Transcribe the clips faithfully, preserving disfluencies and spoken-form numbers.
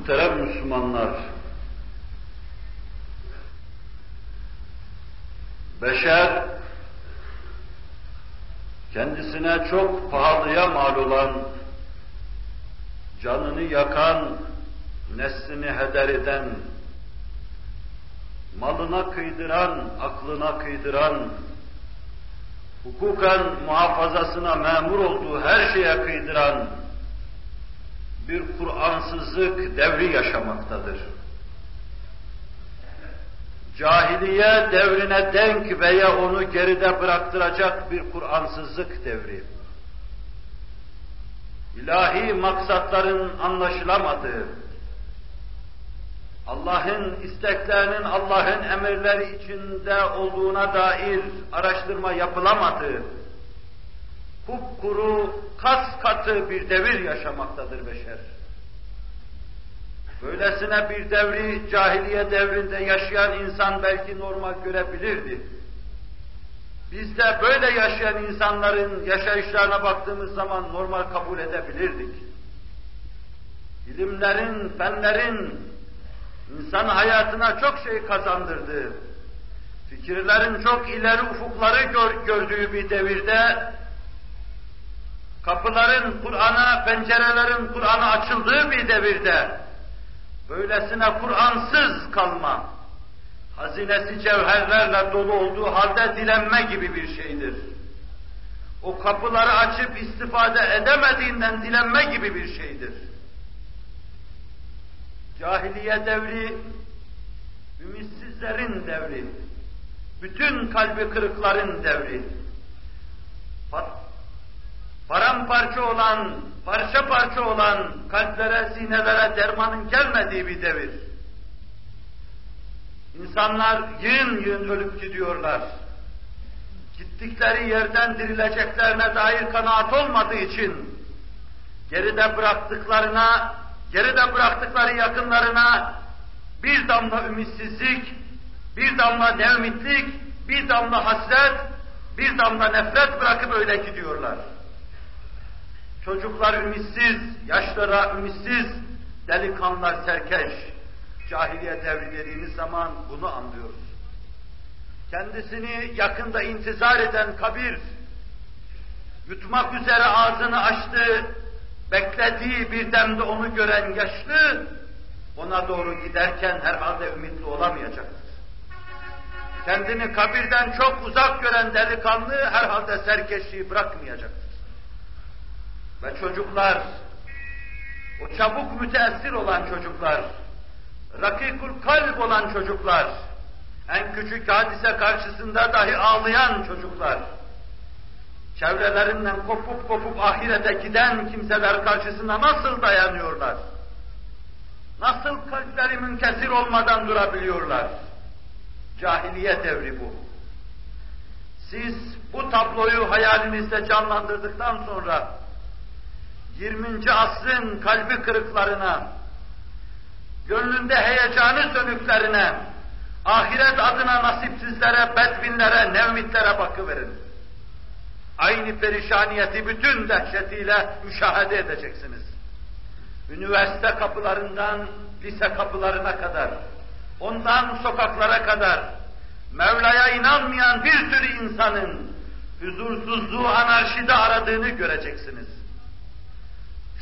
Muhterem Müslümanlar, beşer kendisine çok pahalıya mal olan, canını yakan, neslini heder eden, malına kıydıran, aklına kıydıran, hukuken muhafazasına memur olduğu her şeye kıydıran bir Kur'ansızlık devri yaşamaktadır. Cahiliye devrine denk veya onu geride bıraktıracak bir Kur'ansızlık devri. İlahi maksatların anlaşılamadığı, Allah'ın isteklerinin Allah'ın emirleri içinde olduğuna dair araştırma yapılamadığı, kupkuru, kas katı bir devir yaşamaktadır beşer. Böylesine bir devri cahiliye devrinde yaşayan insan belki normal görebilirdi. Biz de böyle yaşayan insanların yaşayışlarına baktığımız zaman normal kabul edebilirdik. İlimlerin, fenlerin insan hayatına çok şey kazandırdığı, fikirlerin çok ileri ufukları gör, gördüğü bir devirde, kapıların Kur'an'a, pencerelerin Kur'an'a açıldığı bir devirde, böylesine Kur'ansız kalma, hazinesi cevherlerle dolu olduğu halde dilenme gibi bir şeydir. O kapıları açıp istifade edemediğinden dilenme gibi bir şeydir. Cahiliye devri, ümitsizlerin devri, bütün kalbi kırıkların devri, paramparça olan, parça parça olan, kalplere, sinelere dermanın gelmediği bir devir. İnsanlar yığın yığın ölüp gidiyorlar. Gittikleri yerden dirileceklerine dair kanaat olmadığı için, geride bıraktıklarına, geride bıraktıkları yakınlarına bir damla ümitsizlik, bir damla neümitlik, bir damla hasret, bir damla nefret bırakıp öyle gidiyorlar. Çocuklar ümitsiz, yaşlara ümitsiz, delikanlılar serkeş. Cahiliye devri dediğiniz zaman bunu anlıyoruz. Kendisini yakında intizar eden kabir, yutmak üzere ağzını açtı, beklediği bir demde onu gören yaşlı, ona doğru giderken herhalde ümitli olamayacaktır. Kendini kabirden çok uzak gören delikanlı herhalde serkeşliği bırakmayacaktır. Ve çocuklar, o çabuk müteessir olan çocuklar, rakikul kalp olan çocuklar, en küçük hadise karşısında dahi ağlayan çocuklar, çevrelerinden kopup kopup ahirete giden kimseler karşısında nasıl dayanıyorlar? Nasıl kalpleri münkesir olmadan durabiliyorlar? Cahiliye devri bu. Siz bu tabloyu hayalinizde canlandırdıktan sonra, yirminci asrın kalbi kırıklarına, gönlünde heyecanı sönüklerine, ahiret adına nasipsizlere, bedbinlere, nevmitlere bakıverin. Aynı perişaniyeti bütün dehşetiyle müşahede edeceksiniz. Üniversite kapılarından lise kapılarına kadar, ondan sokaklara kadar, Mevla'ya inanmayan bir sürü insanın huzursuzluğu anarşide aradığını göreceksiniz.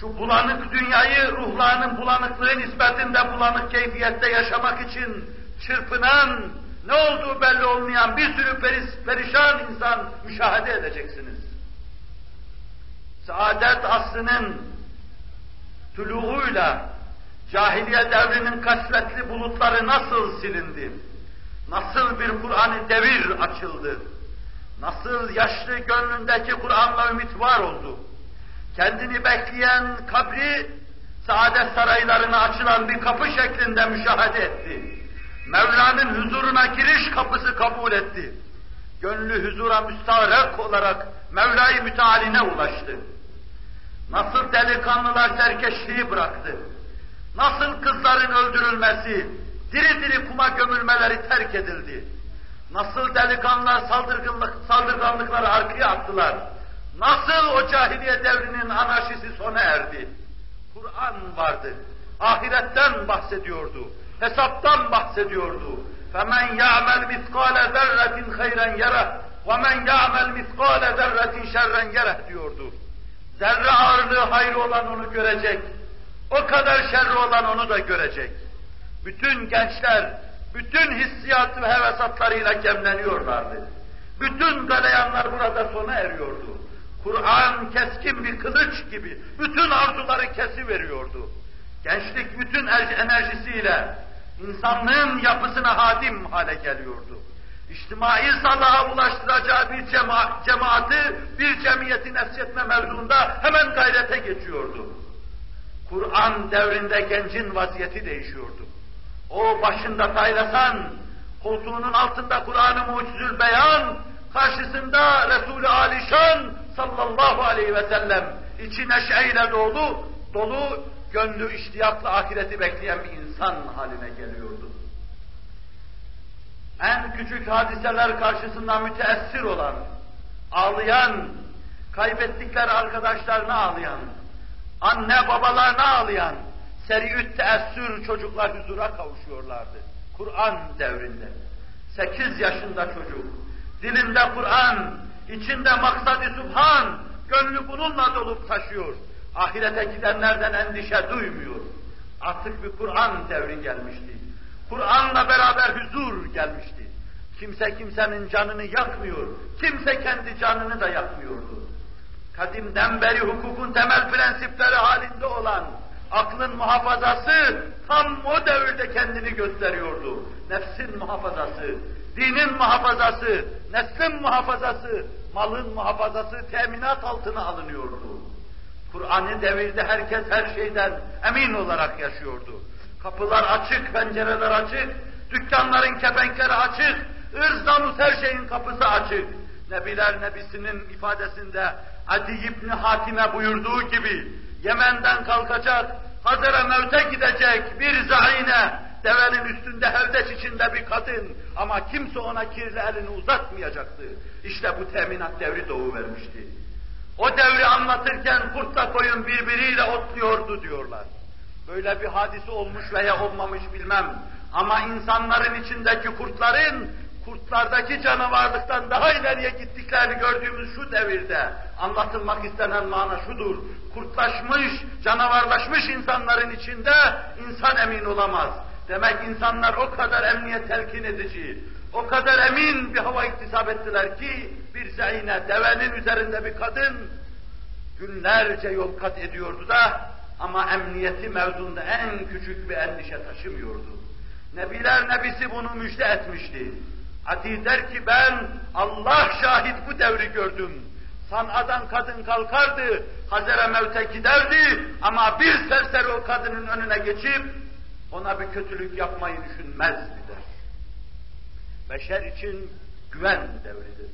Şu bulanık dünyayı ruhlarının bulanıklığı nispetinde bulanık keyfiyette yaşamak için çırpınan, ne olduğu belli olmayan bir sürü perişan insan müşahede edeceksiniz. Saadet asrının tuluğuyla cahiliye devrinin kasvetli bulutları nasıl silindi? Nasıl bir Kur'an-ı devir açıldı? Nasıl yaşlı gönlündeki Kur'an'la ümit var oldu? Kendini bekleyen kabri, saadet saraylarına açılan bir kapı şeklinde müşahede etti. Mevla'nın huzuruna giriş kapısı kabul etti. Gönlü huzura müstarak olarak Mevla-i Mütealine ulaştı. Nasıl delikanlılar serkeşliği bıraktı? Nasıl kızların öldürülmesi, diri diri kuma gömülmeleri terk edildi? Nasıl delikanlılar saldırganlık, saldırganlıkları arkaya attılar? Nasıl o cahiliye devrinin anarşisi sona erdi? Kur'an vardı, ahiretten bahsediyordu, hesaptan bahsediyordu. فَمَنْ يَعْمَلْ مِثْقَالَ ذَرَّةٍ خَيْرًا يَرَهُ وَمَنْ يَعْمَلْ مِثْقَالَ ذَرَّةٍ شَرًّا يَرَهُ diyordu. Zerre ağırlığı hayır olan onu görecek, o kadar şerri olan onu da görecek. Bütün gençler, bütün hissiyat ve hevesatlarıyla gemleniyorlardı. Bütün galeyanlar burada sona eriyordu. Kur'an keskin bir kılıç gibi bütün arzuları kesiveriyordu. Gençlik bütün enerjisiyle insanlığın yapısına hadim hale geliyordu. İçtimai salaha ulaştıracağı bir cema cemaati, bir cemiyeti nefsetme mevzuunda hemen gayrete geçiyordu. Kur'an devrinde gencin vaziyeti değişiyordu. O başında taylasan, koltuğunun altında Kur'an-ı Mucizül Beyan, karşısında Resul-i Alişan sallallahu aleyhi ve sellem, içi neşeyle dolu, dolu, gönlü iştiyakla ahireti bekleyen bir insan haline geliyordu. En küçük hadiseler karşısında müteessir olan, ağlayan, kaybettikleri arkadaşlarına ağlayan, anne babalarına ağlayan, seriüt teessür çocuklar huzura kavuşuyorlardı. Kur'an devrinde. Sekiz yaşında çocuk, dilinde Kur'an, içinde maksad-ı Sübhan, gönlü bununla dolup taşıyor. Ahirete gidenlerden endişe duymuyor. Artık bir Kur'an devri gelmişti. Kur'an'la beraber huzur gelmişti. Kimse kimsenin canını yakmıyor, kimse kendi canını da yakmıyordu. Kadimden beri hukukun temel prensipleri halinde olan aklın muhafazası tam o devirde kendini gösteriyordu. Nefsin muhafazası, dinin muhafazası, neslin muhafazası, malın muhafazası teminat altına alınıyordu. Kur'an'ı devirde herkes her şeyden emin olarak yaşıyordu. Kapılar açık, pencereler açık, dükkanların kepenkleri açık, ırz namus her şeyin kapısı açık. Nebiler Nebisi'nin ifadesinde Adi İbni Hatim'e buyurduğu gibi Yemen'den kalkacak, Hazar'a Mevt'e gidecek bir zaine, devenin üstünde hevdeç içinde bir kadın ama kimse ona kirli elini uzatmayacaktı. İşte bu teminat devri doğuvermişti. O devri anlatırken kurtla koyun birbiriyle otluyordu diyorlar. Böyle bir hadise olmuş veya olmamış bilmem ama insanların içindeki kurtların kurtlardaki canavarlıktan daha ileriye gittiklerini gördüğümüz şu devirde anlatılmak istenen mana şudur: kurtlaşmış, canavarlaşmış insanların içinde insan emin olamaz. Demek insanlar o kadar emniyet telkin edici, o kadar emin bir hava iktisap ettiler ki bir zeyne, devenin üzerinde bir kadın günlerce yol kat ediyordu da ama emniyeti mevzunda en küçük bir endişe taşımıyordu. Nebiler Nebisi bunu müjde etmişti. Adi der ki ben Allah şahit bu devri gördüm. San'a'dan kadın kalkardı, Hazar'a Mevt'e giderdi ama bir serseri o kadının önüne geçip ona bir kötülük yapmayı düşünmezdi der. Beşer için güven devridir.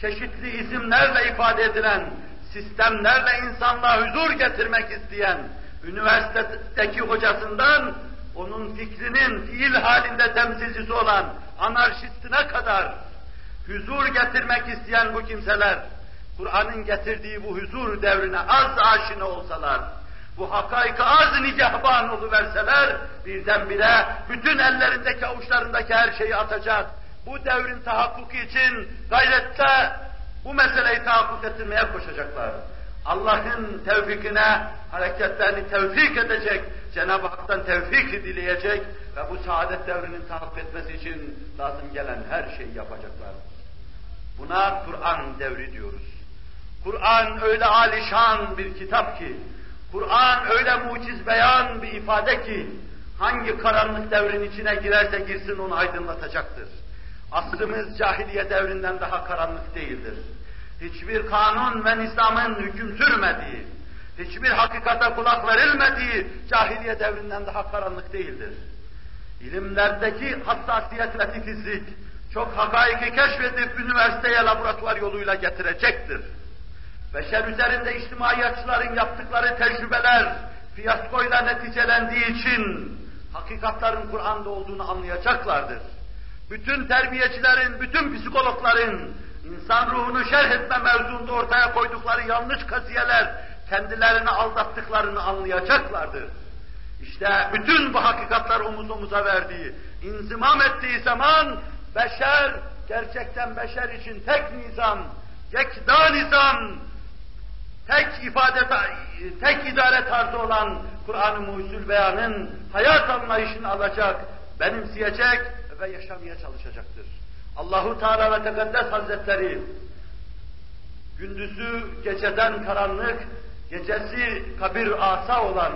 Çeşitli isimlerle ifade edilen, sistemlerle insanlığa huzur getirmek isteyen, üniversitedeki hocasından onun fikrinin fiil halinde temsilcisi olan anarşistine kadar huzur getirmek isteyen bu kimseler, Kur'an'ın getirdiği bu huzur devrine az aşina olsalar, bu hakaika az nigahban oluverseler, birdenbire bütün ellerindeki avuçlarındaki her şeyi atacak, bu devrin tahakkuku için gayretle bu meseleyi tahakkuk ettirmeye koşacaklar. Allah'ın tevfikine hareketlerini tevfik edecek, Cenab-ı Hak'tan tevfik dileyecek ve bu saadet devrinin tahakkuk etmesi için lazım gelen her şeyi yapacaklar. Buna Kur'an devri diyoruz. Kur'an öyle alişan bir kitap ki, Kur'an öyle muciz beyan bir ifade ki, hangi karanlık devrin içine girerse girsin onu aydınlatacaktır. Asrımız cahiliye devrinden daha karanlık değildir. Hiçbir kanun ve nizamın hüküm sürmediği, hiçbir hakikate kulak verilmediği cahiliye devrinden daha karanlık değildir. İlimlerdeki hassasiyet ve titizlik çok hakaiki keşfedip üniversiteye laboratuvar yoluyla getirecektir. Beşer üzerinde içtimaiyatçıların yaptıkları tecrübeler fiyaskoyla neticelendiği için hakikatların Kur'an'da olduğunu anlayacaklardır. Bütün terbiyecilerin, bütün psikologların insan ruhunu şerh etme mevzuunda ortaya koydukları yanlış kasiyeler kendilerini aldattıklarını anlayacaklardır. İşte bütün bu hakikatler omuz omuza verdiği, inzimam ettiği zaman beşer, gerçekten beşer için tek nizam, yekda nizam, tek ifade, tek idare tarzı olan Kur'an-ı Mucizül Beyan'ın hayat anlayışını alacak, benimseyecek ve yaşamaya çalışacaktır. Allahu Teala ve Tekaddes Hazretleri gündüzü geceden karanlık, gecesi kabir asa olan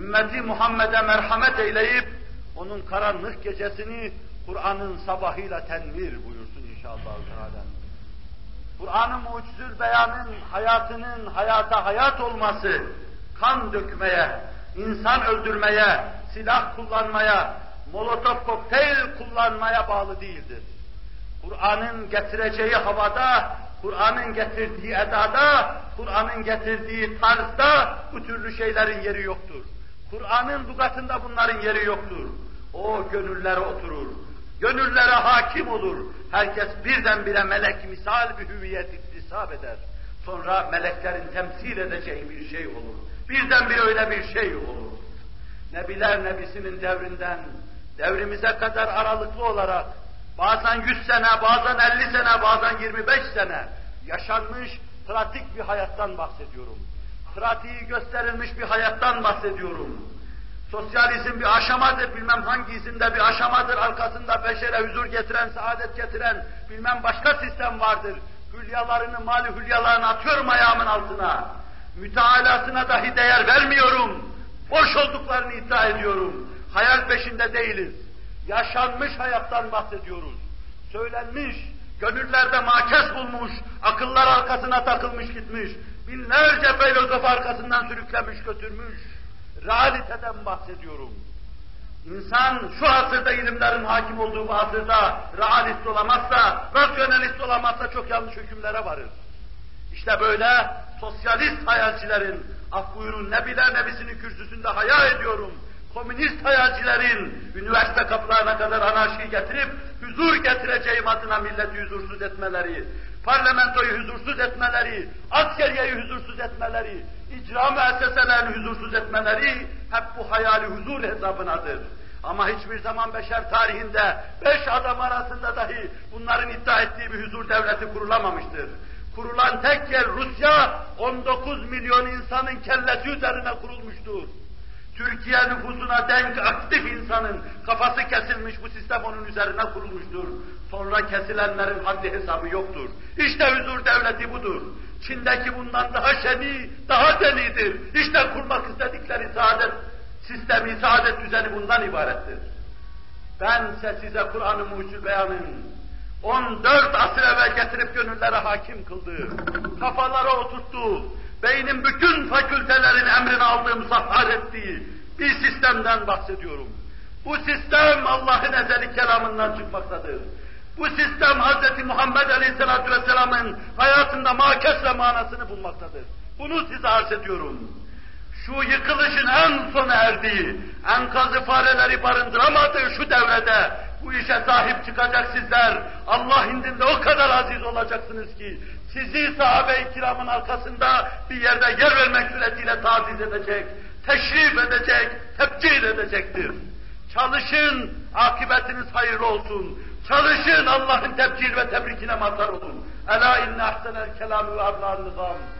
ümmeti Muhammed'e merhamet eyleyip onun karanlık gecesini Kur'an'ın sabahıyla tenvir buyursun inşallah. Kur'an-ı Mucizül Beyan'ın hayatının hayata hayat olması, kan dökmeye, insan öldürmeye, silah kullanmaya, molotof kokteyl kullanmaya bağlı değildir. Kur'an'ın getireceği havada, Kur'an'ın getirdiği edada, Kur'an'ın getirdiği tarzda bu türlü şeylerin yeri yoktur. Kur'an'ın lügatında bunların yeri yoktur. O gönüllere oturur, gönüllere hakim olur. Herkes birdenbire melek misal bir hüviyet iktisap eder. Sonra meleklerin temsil edeceği bir şey olur. Birdenbire öyle bir şey olur. Nebiler nebisinin devrinden devrimize kadar aralıklı olarak bazen yüz sene, bazen elli sene, bazen yirmi beş sene yaşanmış pratik bir hayattan bahsediyorum. Pratiği gösterilmiş bir hayattan bahsediyorum. Sosyalizm bir aşamadır, bilmem hangisinde bir aşamadır, arkasında beşere huzur getiren, saadet getiren, bilmem başka sistem vardır. Hülyalarını, mali hülyalarını atıyorum ayağımın altına. Mütealasına dahi değer vermiyorum. Boş olduklarını iddia ediyorum. Hayal peşinde değiliz. Yaşanmış hayattan bahsediyoruz. Söylenmiş, gönüllerde makes bulmuş, akıllar arkasına takılmış gitmiş, binlerce filozof arkasından sürüklemiş götürmüş. Realiteden bahsediyorum. İnsan şu asırda ilimlerin hakim olduğu bu asırda realist olamazsa, rasyonalist olamazsa çok yanlış hükümlere varır. İşte böyle sosyalist hayalcilerin, af buyurun nebiler nebisinin kürsüsünde hayal ediyorum, komünist hayalcilerin üniversite kapılarına kadar anarşiyi getirip huzur getireceğim adına milleti huzursuz etmeleri, parlamentoyu huzursuz etmeleri, askeriyeyi huzursuz etmeleri, icra müesseselerini huzursuz etmeleri hep bu hayali huzur hesabınadır. Ama hiçbir zaman beşer tarihinde beş adam arasında dahi bunların iddia ettiği bir huzur devleti kurulamamıştır. Kurulan tek yer Rusya, on dokuz milyon insanın kellesi üzerine kurulmuştur. Türkiye nüfusuna denk aktif insanın kafası kesilmiş, bu sistem onun üzerine kurulmuştur. Sonra kesilenlerin haddi hesabı yoktur. İşte huzur devleti budur. Çin'deki bundan daha şeni, daha delidir. İşte kurmak istedikleri saadet sistemi, saadet düzeni bundan ibarettir. Bense size Kur'an-ı Mucizül Beyan'ın on dört asır evvel getirip gönüllere hakim kıldığı, kafalara oturttuğu, beynin bütün fakültelerin emrini aldığı, muzaffar ettiği bir sistemden bahsediyorum. Bu sistem Allah'ın ezeli kelamından çıkmaktadır. Bu sistem Hz. Muhammed Aleyhisselatü Vesselam'ın hayatında makesle manasını bulmaktadır. Bunu size arz ediyorum. Şu yıkılışın en sona erdiği, enkazı fareleri barındıramadığı şu devrede bu işe sahip çıkacak sizler. Allah indinde o kadar aziz olacaksınız ki sizi sahabe-i kiramın arkasında bir yerde yer vermek suretiyle taziz edecek, teşrif edecek, tebcil edecektir. Çalışın, akıbetiniz hayırlı olsun. Çalışın, Allah'ın tebcil ve tebrikine mazhar olun. Ela inne ahsenel kelam ve ablan nizam.